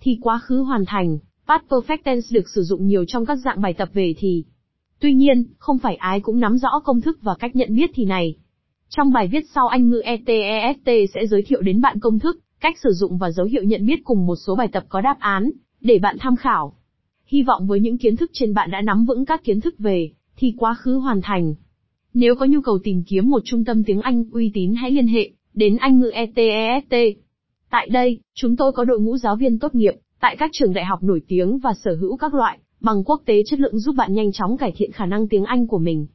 thì quá khứ hoàn thành, past perfect tense được sử dụng nhiều trong các dạng bài tập về thì. Tuy nhiên, không phải ai cũng nắm rõ công thức và cách nhận biết thì này. Trong bài viết sau, Anh ngữ ETEST sẽ giới thiệu đến bạn công thức, cách sử dụng và dấu hiệu nhận biết cùng một số bài tập có đáp án, để bạn tham khảo. Hy vọng với những kiến thức trên bạn đã nắm vững các kiến thức về thì quá khứ hoàn thành. Nếu có nhu cầu tìm kiếm một trung tâm tiếng Anh uy tín, hãy liên hệ đến Anh ngữ ETEST. Tại đây, chúng tôi có đội ngũ giáo viên tốt nghiệp tại các trường đại học nổi tiếng và sở hữu các loại bằng quốc tế chất lượng giúp bạn nhanh chóng cải thiện khả năng tiếng Anh của mình.